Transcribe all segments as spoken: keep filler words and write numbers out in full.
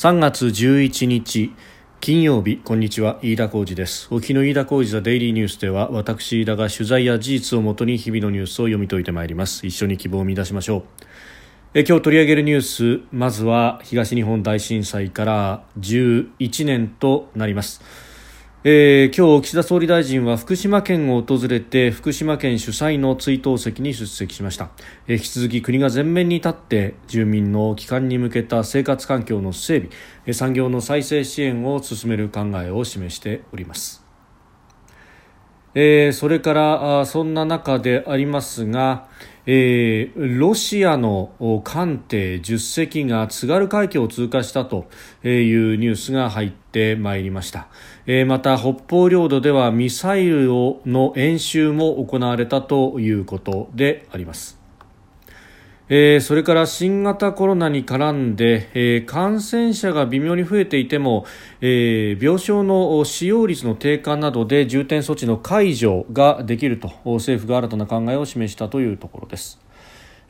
さんがつじゅういちにち金曜日、こんにちは、飯田浩司です。お聞きの飯田浩司 The Daily News では、私飯田が取材や事実をもとに日々のニュースを読み解いてまいります。一緒に希望を見出しましょう。え今日取り上げるニュース、まずは東日本大震災からじゅういちねんとなります。えー、今日岸田総理大臣は福島県を訪れて、福島県主催の追悼席に出席しました。えー、引き続き国が前面に立って住民の帰還に向けた生活環境の整備、えー、産業の再生支援を進める考えを示しております。えー、それからそんな中でありますが、えー、ロシアの艦艇じゅっせきが津軽海峡を通過したというニュースが入ってまいりました。えー、また北方領土ではミサイルの演習も行われたということであります。えー、それから新型コロナに絡んで、えー、感染者が微妙に増えていても、えー、病床の使用率の低下などで重点措置の解除ができると政府が新たな考えを示したというところです。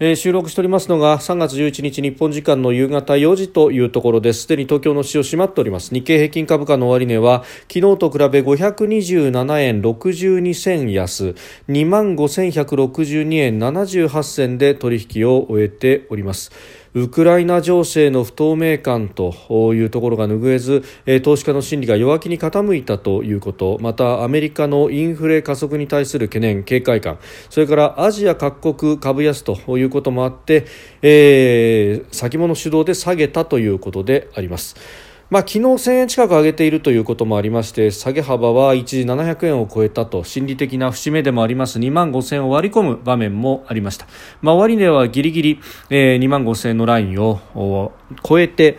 えー、収録しておりますのがさんがつじゅういちにち日本時間の夕方よじというところです。すでに東京の市場閉まっております。日経平均株価の終値は昨日と比べごひゃくにじゅうななえんろくじゅうにせん安、 にまんごせんひゃくろくじゅうにえんななじゅうはちせんで取引を終えております。ウクライナ情勢の不透明感というところが拭えず、投資家の心理が弱気に傾いたということ、またアメリカのインフレ加速に対する懸念警戒感、それからアジア各国株安ということもあって、えー、先物主導で下げたということであります。まあ、昨日せんえん近く上げているということもありまして、下げ幅は一時ななひゃくえんを超えたと、心理的な節目でもあります。にまんごせんを割り込む場面もありました。まあ、終値はギリギリ、えー、にまんごせんえんのラインを超えて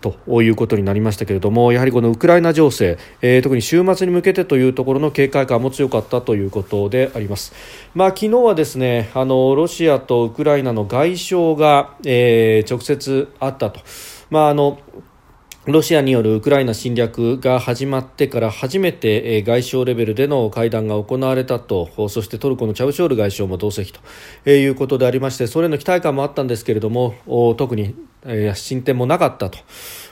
ということになりましたけれども、やはりこのウクライナ情勢、えー、特に週末に向けてというところの警戒感も強かったということであります。まあ、昨日はですね、あのロシアとウクライナの外相が、えー、直接会ったと。まああのロシアによるウクライナ侵略が始まってから初めて外相レベルでの会談が行われたと、そしてトルコのチャブショール外相も同席ということでありまして、それの期待感もあったんですけれども、特に進展もなかったと。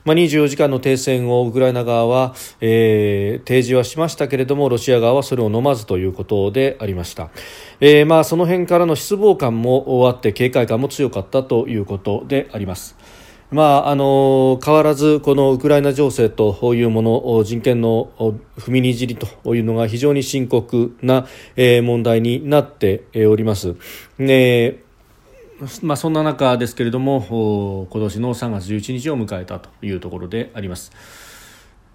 まあ、にじゅうよじかんの停戦をウクライナ側は、えー、提示はしましたけれども、ロシア側はそれを飲まずということでありました。えー、まあその辺からの失望感もあって、警戒感も強かったということであります。まあ、あの変わらずこのウクライナ情勢というもの、人権の踏みにじりというのが非常に深刻な問題になっております。ねまあ、そんな中ですけれども、今年のさんがつじゅういちにちを迎えたというところであります。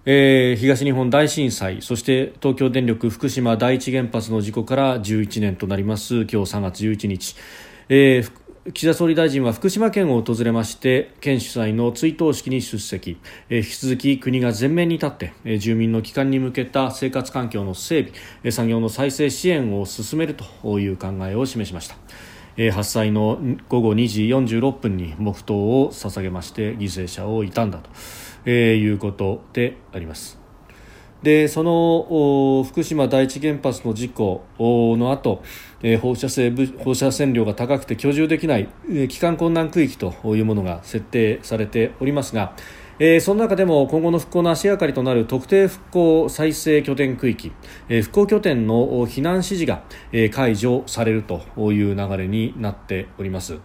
えー、東日本大震災、そして東京電力福島第一原発の事故からじゅういちねんとなります。今日さんがつじゅういちにち、えー岸田総理大臣は福島県を訪れまして、県主催の追悼式に出席。え引き続き国が前面に立ってえ住民の帰還に向けた生活環境の整備、え産業の再生支援を進めるという考えを示しました。え発災のごごにじよんじゅうろっぷんに黙祷を捧げまして、犠牲者を悼んだと、えー、いうことであります。でその福島第一原発の事故の後、えー、放射性ぶ放射線量が高くて居住できない、えー、帰還困難区域というものが設定されておりますが、えー、その中でも今後の復興の足明かりとなる特定復興再生拠点区域、えー、復興拠点の避難指示が、えー、解除されるという流れになっております。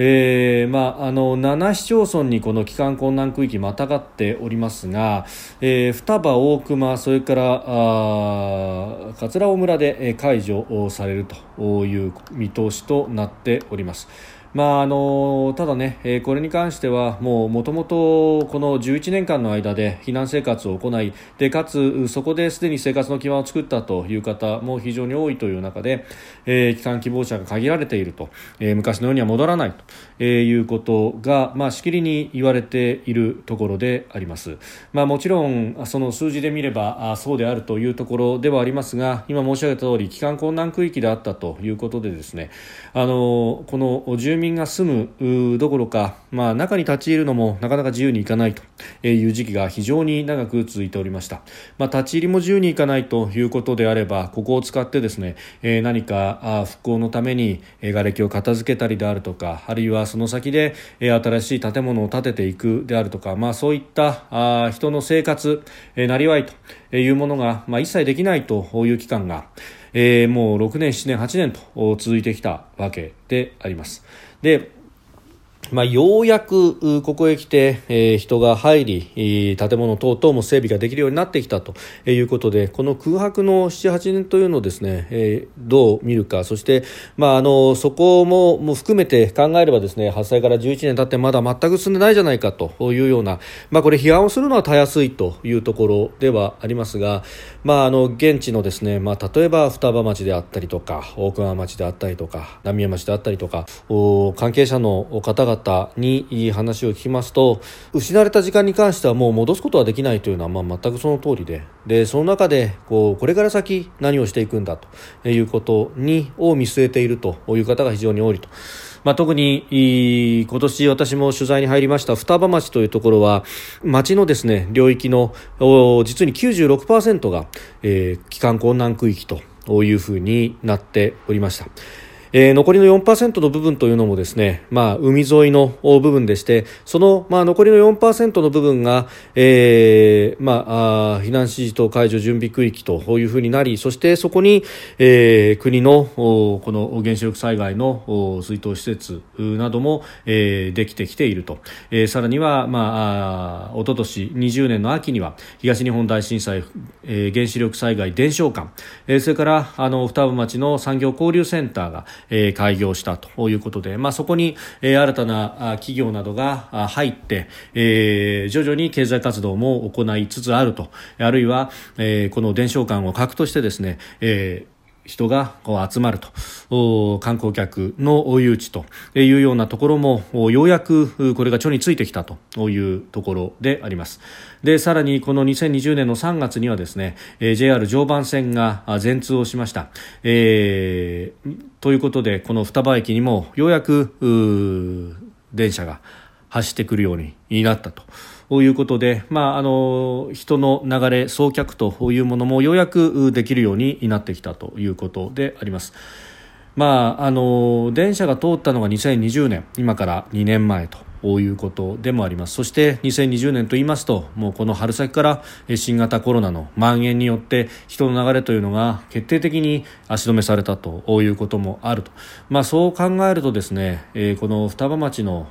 えーまあ、あのなな市町村にこの帰還困難区域またがっておりますが、えー、双葉、大熊、それからあ葛尾村で解除されるという見通しとなっております。まあ、あのただね、えー、これに関してはもうもともとこのじゅういちねんかんの間で避難生活を行いで、かつそこですでに生活の基盤を作ったという方も非常に多いという中で、えー、帰還希望者が限られていると、えー、昔のようには戻らないと、えー、いうことが、まあ、しきりに言われているところであります。まあ、もちろんその数字で見ればあそうであるというところではありますが、今申し上げた通り帰還困難区域であったということでですね、あのこの住民民が住むどころか、まあ、中に立ち入るのもなかなか自由にいかないという時期が非常に長く続いておりました、まあ、立ち入りも自由にいかないということであれば、ここを使ってですね、えー、何か復興のためにがれきを片付けたりであるとか、あるいはその先で新しい建物を建てていくであるとか、まあ、そういった人の生活なりわいというものが、まあ、一切できないという期間がえー、もうろくねん、しちねん、はちねんと続いてきたわけであります。で、まあ、ようやくここへ来て、えー、人が入り、建物等々も整備ができるようになってきたということで、この空白のなな、はちねんというのをですね、えー、どう見るか、そして、まあ、あのそこも、も含めて考えればですね、はっさいからじゅういちねん経ってまだ全く進んでないじゃないかというような、まあ、これ批判をするのはたやすいというところではありますが、まあ、あの現地のですね、まあ、例えば双葉町であったりとか、大熊町であったりとか、浪江町であったりとか、関係者の方々に話を聞きますと、失われた時間に関してはもう戻すことはできないというのは、まあ、全くその通りで、でその中でこうこれから先何をしていくんだということにを見据えているという方が非常に多いと。まあ、特に今年私も取材に入りました双葉町というところは、町のですね領域の実に きゅうじゅうろくパーセント が、えー、帰還困難区域というふうになっておりました。えー、残りの よんパーセント の部分というのもですね、まあ、海沿いの部分でして、その、まあ、残りの よんパーセント の部分が、えーまあ、あ避難指示等解除準備区域というふうになり、そしてそこに、えー、国のこの原子力災害の水道施設なども、えー、できてきていると、えー、さらには、まあ、あおととしにじゅうねんの秋には東日本大震災、えー、原子力災害伝承館、えー、それからあの双葉町の産業交流センターが開業したということで、まあ、そこに新たな企業などが入って徐々に経済活動も行いつつあると、あるいはこの伝承館を核としてですね、人が集まると、観光客の誘致というようなところもようやくこれがちょについてきたというところであります。でさらにこのにせんにじゅうねんのさんがつにはですね ジェイアール 常磐線が全通をしました、えー、ということでこの双葉駅にもようやくう電車が走ってくるようになったとということで、まあ、あの人の流れ送客というものもようやくできるようになってきたということであります。まあ、あの電車が通ったのがにせんにじゅうねん、今からにねんまえということでもあります。そしてにせんにじゅうねんと言いますと、もうこの春先から新型コロナの蔓延によって人の流れというのが決定的に足止めされたということもあると、まあ、そう考えるとですね、この双葉町の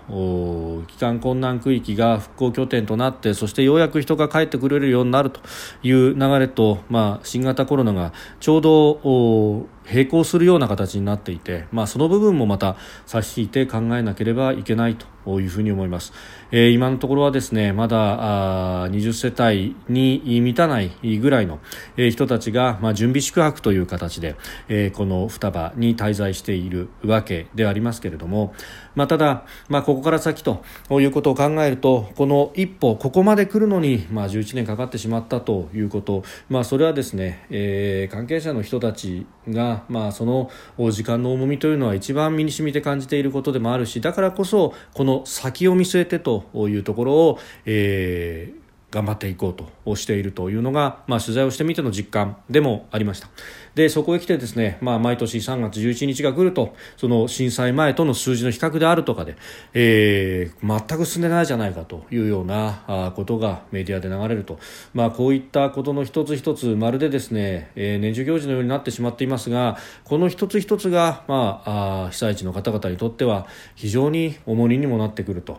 帰還困難区域が復興拠点となって、そしてようやく人が帰ってくれるようになるという流れと、まあ、新型コロナがちょうど並行するような形になっていて、まあ、その部分もまた差し引いて考えなければいけないというふうに思います、えー、今のところはですね、まだあにじゅっせたいに満たないぐらいの、えー、人たちが、まあ、準備宿泊という形で、えー、この双葉に滞在しているわけでありますけれども、まあ、ただ、まあ、ここから先ということを考えると、この一歩ここまで来るのに、まあ、じゅういちねんかかってしまったということ、まあ、それはですね、えー、関係者の人たちがまあ、その時間の重みというのは一番身に染みて感じていることでもあるし、だからこそこの先を見据えてというところを、えー頑張っていこうとしているというのが、まあ、取材をしてみての実感でもありました。でそこへ来てですね、まあ、毎年さんがつじゅういちにちが来ると、その震災前との数字の比較であるとかで、えー、全く進んでないじゃないかというようなことがメディアで流れると、まあ、こういったことの一つ一つまるでですね、えー、年中行事のようになってしまっていますが、この一つ一つが、まあ、あ被災地の方々にとっては非常に重荷にもなってくると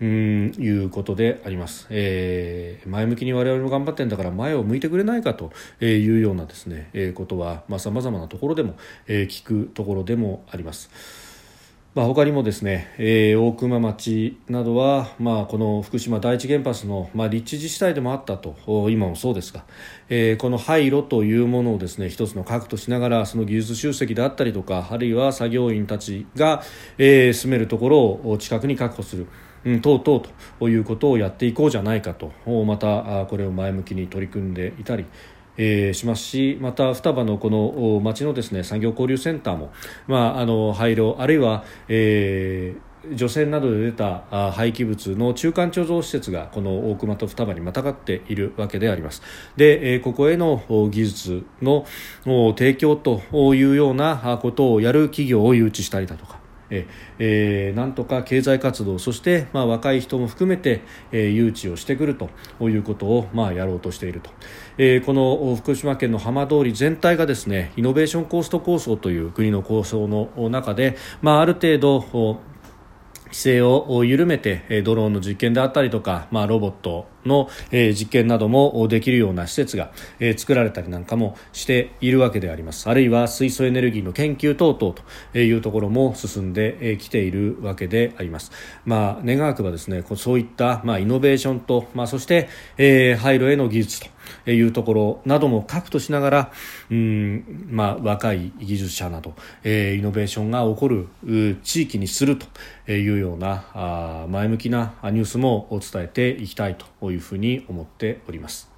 うんいうことであります、えー、前向きに我々も頑張ってんだから前を向いてくれないかというようなですね、えー、ことは、まあ、様々なところでも、えー、聞くところでもあります。まあ、他にもですね、えー、大熊町などは、まあ、この福島第一原発の、まあ、立地自治体でもあったと、今もそうですが、えー、この廃炉というものをですね、一つの核としながら、その技術集積であったりとか、あるいは作業員たちが、えー、住めるところを近くに確保する等々ということをやっていこうじゃないかと、またこれを前向きに取り組んでいたり、えー、しますし、また双葉のこの町のですね産業交流センターも、まあ、あの廃炉あるいは、えー除染などで出た廃棄物の中間貯蔵施設がこの大熊と双葉にまたがっているわけであります。で、ここへの技術の提供というようなことをやる企業を誘致したりだとか、ええー、なんとか経済活動、そして、まあ、若い人も含めて、えー、誘致をしてくるということを、まあ、やろうとしていると、えー、この福島県の浜通り全体がですねイノベーションコースト構想という国の構想の中で、まあ、ある程度規制を緩めてドローンの実験であったりとか、まあ、ロボットの実験などもできるような施設が作られたりなんかもしているわけであります。あるいは水素エネルギーの研究等々というところも進んできているわけであります。まあ、願わくばですねそういったまあイノベーションと、まあ、そして廃炉への技術というところなども確保しながら、うんまあ、若い技術者など、えー、イノベーションが起こる地域にするというような前向きなニュースも伝えていきたいというふうに思っております。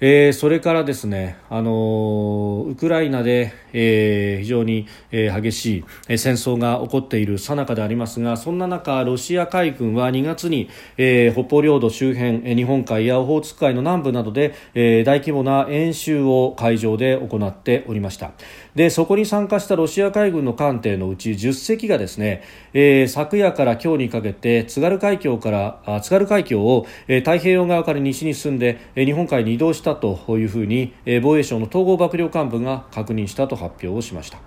えー、それからですね、あのー、ウクライナで、えー、非常に、えー、激しい、えー、戦争が起こっている最中でありますが、そんな中ロシア海軍はにがつに、えー、北方領土周辺、えー、日本海やオホーツク海の南部などで、えー、大規模な演習を海上で行っておりました。で、そこに参加したロシア海軍の艦艇のうちじゅっせきがですね、えー、昨夜から今日にかけて津軽海峡から津軽海峡を、えー、太平洋側から西に進んで、えー、日本海に移動してしたというふうに防衛省の統合幕僚監部が確認したと発表をしました。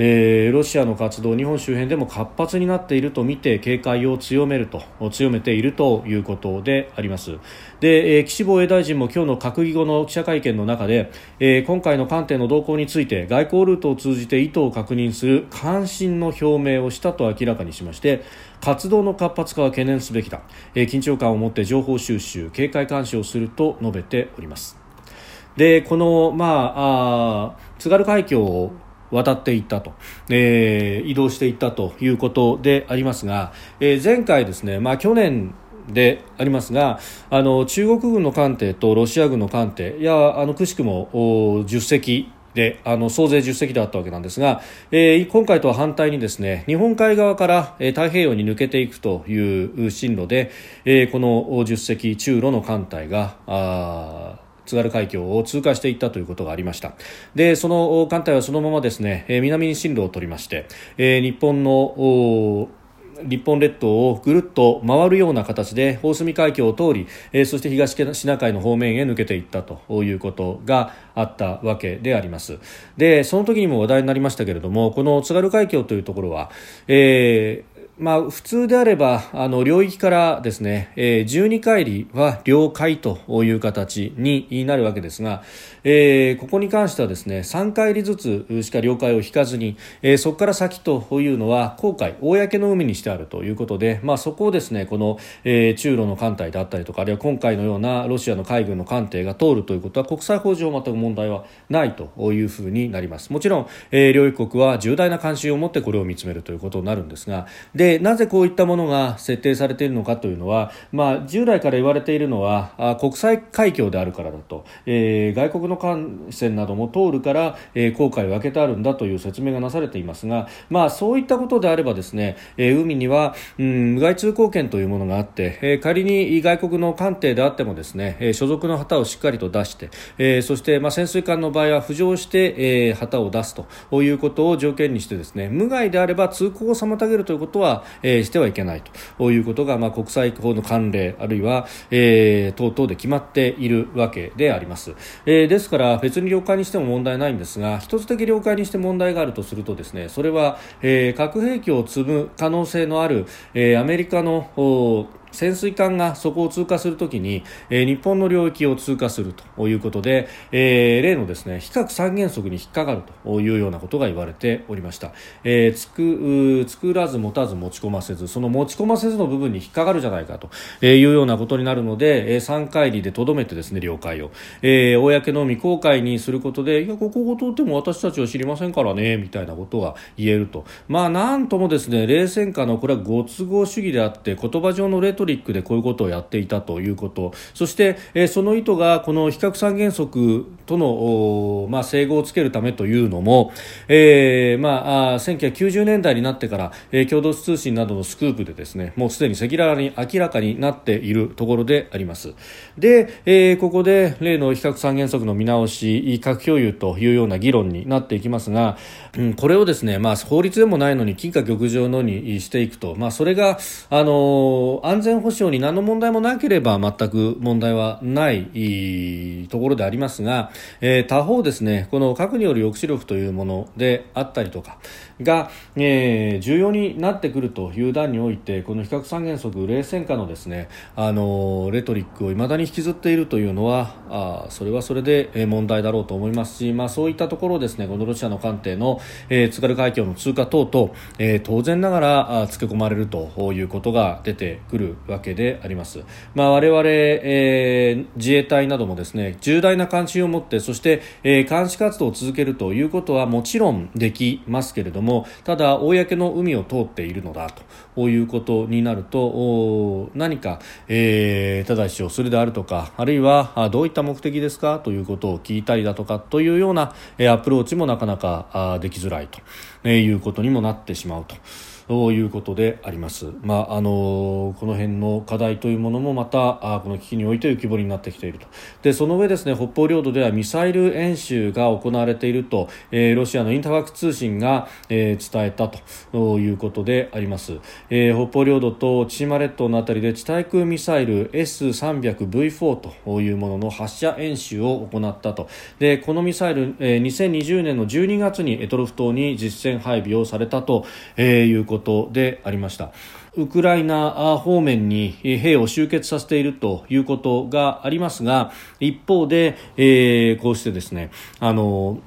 えー、ロシアの活動、日本周辺でも活発になっていると見て警戒を強めると強めているということであります。で、えー、岸防衛大臣も今日の閣議後の記者会見の中で、えー、今回の艦艇の動向について外交ルートを通じて意図を確認する関心の表明をしたと明らかにしまして、活動の活発化は懸念すべきだ、えー、緊張感を持って情報収集、警戒監視をすると述べております。で、この、まあ、あ津軽海峡を渡っていったと、えー、移動していったということでありますが、えー、前回ですね、まあ、去年でありますが、あの中国軍の艦艇とロシア軍の艦艇、いやあのくしくもじゅっせきで、あの総勢じゅっせきだったわけなんですが、えー、今回とは反対にですね日本海側から、えー、太平洋に抜けていくという進路で、えー、このじゅっせき中路の艦隊があ津軽海峡を通過していったということがありました。で、その艦隊はそのままですね、南に進路を取りまして、日本の日本列島をぐるっと回るような形で大隅海峡を通り、そして東シナ海の方面へ抜けていったということがあったわけであります。で、その時にも話題になりましたけれども、この津軽海峡というところは、えーまあ、普通であればあの領域からですね、えー、じゅうにかいりは領海という形になるわけですが、えー、ここに関してはですねさんかいりずつしか領海を引かずに、えー、そこから先というのは公海、公の海にしてあるということで、まあ、そこをですねこの、えー、中路の艦隊であったりとか、あるいは今回のようなロシアの海軍の艦艇が通るということは国際法上全く問題はないというふうになります。もちろん、えー、領域国は重大な関心を持ってこれを見つめるということになるんですが、でなぜこういったものが設定されているのかというのは、まあ、従来から言われているのは国際海峡であるからだと、えー、外国の艦船なども通るから、えー、航海を分けてあるんだという説明がなされていますが、まあ、そういったことであればですね、えー、海には、うん、無害通行権というものがあって、えー、仮に外国の艦艇であってもですね、えー、所属の旗をしっかりと出して、えー、そして、まあ、潜水艦の場合は浮上して、えー、旗を出すということを条件にしてですね、無害であれば通行を妨げるということはえー、してはいけないということが、まあ、国際法の慣例あるいは、えー、等々で決まっているわけであります。えー、ですから別に領海にしても問題ないんですが、一つだけ領海にして問題があるとするとですね、それは、えー、核兵器を積む可能性のある、えー、アメリカの潜水艦がそこを通過するときに、えー、日本の領域を通過するということで、えー、例のですね非核三原則に引っかかるというようなことが言われておりました。えー、つく作らず持たず持ち込ませず、その持ち込ませずの部分に引っかかるじゃないかというようなことになるので、えー、さんかいりでとどめてですね領海を、えー、公の海、公海にすることで、いやここを通っても私たちは知りませんからねみたいなことが言えると、まあなんともですね冷戦下のこれはご都合主義であって、言葉上の例トリックでこういうことをやっていたということ、そして、えー、その意図がこの非核三原則との、まあ、整合をつけるためというのも、えーまあ、せんきゅうひゃくきゅうじゅうねんだいになってから、えー、共同通信などのスクープでですね、もうすでに赤裸々に明らかになっているところであります。で、えー、ここで例の非核三原則の見直し、核共有というような議論になっていきますが、うん、これをですね、まあ、法律でもないのに金貨玉上のにしていくと、まあ、それが、あのー、安全保障に何の問題もなければ全く問題はないところでありますが、えー、他方ですね、この核による抑止力というものであったりとかが、えー、重要になってくるという段において、この非核三原則、冷戦下のですね、あのー、レトリックを未だに引きずっているというのは、あ、それはそれで問題だろうと思いますし、まあ、そういったところをですね、このロシアの艦艇の、えー、津軽海峡の通過等々、えー、当然ながら付け込まれるということが出てくるわけであります。まあ、我々、えー、自衛隊などもですね、重大な関心を持って、そして、えー、監視活動を続けるということはもちろんできますけれども、ただ公の海を通っているのだということになると、何か、えー、正しをするであるとか、あるいはどういった目的ですかということを聞いたりだとかというようなアプローチもなかなかできづらいということにもなってしまうとということであります。まあ、あのこの辺の課題というものもまたあこの危機において浮き彫りになってきていると。で、その上ですね、北方領土ではミサイル演習が行われていると、えー、ロシアのインタファクス通信が、えー、伝えたということであります。えー、北方領土と千島列島のあたりで地対空ミサイル エスさんびゃくブイフォー というものの発射演習を行ったと。で、このミサイル、えー、にせんにじゅうねんのじゅうにがつに択捉島に実戦配備をされたということでありました。ウクライナ方面に兵を集結させているということがありますが、一方で、えー、こうしてですね、あの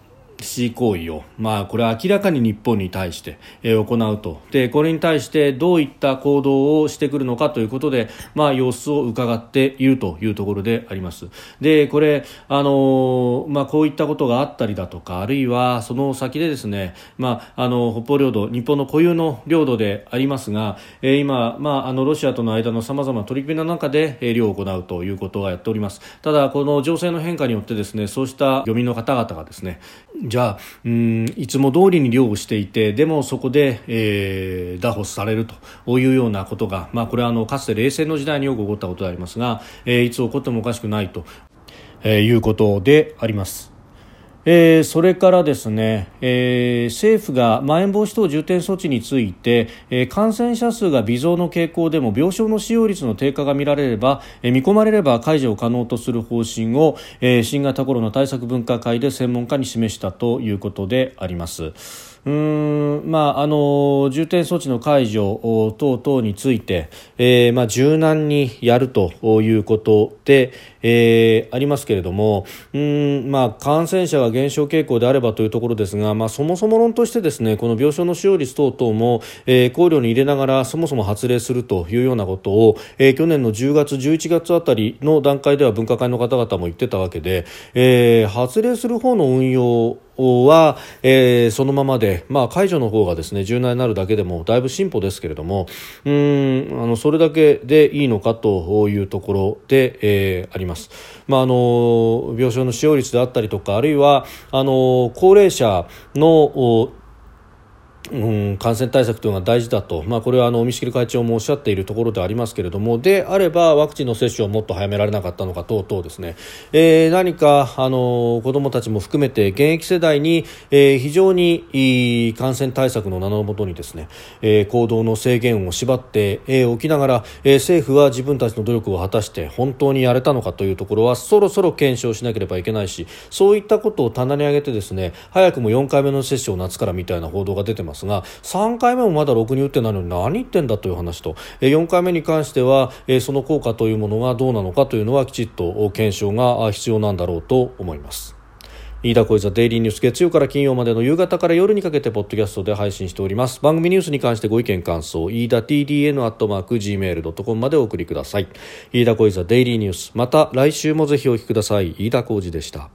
示威行為を、まあ、これは明らかに日本に対して、えー、行うと。で、これに対してどういった行動をしてくるのかということで、まあ、様子を伺っているというところであります。で、これ、あのーまあ、こういったことがあったりだとか、あるいはその先でですね、まあ、あの北方領土、日本の固有の領土でありますが、えー、今、まあ、あのロシアとの間のさまざまな取り組みの中で、えー、漁を行うということはやっております。ただ、この情勢の変化によってですね、そうした漁民の方々がですね、じゃあ、うーん、いつも通りに漁をしていて、でもそこで、えー、拿捕されるというようなことが、まあ、これはあのかつて冷戦の時代によく起こったことでありますが、えー、いつ起こってもおかしくないと、えー、いうことであります。えー、それからですね、えー、政府がまん延防止等重点措置について、えー、感染者数が微増の傾向でも病床の使用率の低下が見られれば、えー、見込まれれば解除を可能とする方針を、えー、新型コロナ対策分科会で専門家に示したということであります。うーん、まあ、あの重点措置の解除等々について、えーまあ、柔軟にやるということで、えー、ありますけれども、うーん、まあ、感染者が減少傾向であればというところですが、まあ、そもそも論としてですね、この病床の使用率等々も、えー、考慮に入れながらそもそも発令するというようなことを、えー、去年のじゅうがつじゅういちがつあたりの段階では分科会の方々も言ってたわけで、えー、発令する方の運用は、えー、そのままで、まあ、解除の方がですね、柔軟になるだけでもだいぶ進歩ですけれども、うーん、あのそれだけでいいのかというところで、えー、あります。まあ、あの病床の使用率であったりとか、あるいはあの高齢者のうん、感染対策というのが大事だと、まあ、これはあの尾身茂会長もおっしゃっているところでありますけれども、であればワクチンの接種をもっと早められなかったのか等々ですね、えー、何かあの子どもたちも含めて現役世代に、えー、非常にいい感染対策の名のもとにですね、えー、行動の制限を縛って、えー、おきながら、えー、政府は自分たちの努力を果たして本当にやれたのかというところはそろそろ検証しなければいけないし、そういったことを棚に上げてですね、早くもよんかいめの接種を夏からみたいな報道が出てますが、さんかいめもまだろくに打ってないのに何言ってんだという話と、よんかいめに関してはその効果というものがどうなのかというのはきちっと検証が必要なんだろうと思います。飯田小泉、デイリーニュース、月曜から金曜までの夕方から夜にかけてポッドキャストで配信しております。番組ニュースに関してご意見感想、飯田 ティーディーエヌ アットマーク ジーメール ドットコム までお送りください。飯田小泉、デイリーニュース、また来週もぜひお聞きください。飯田小泉でした。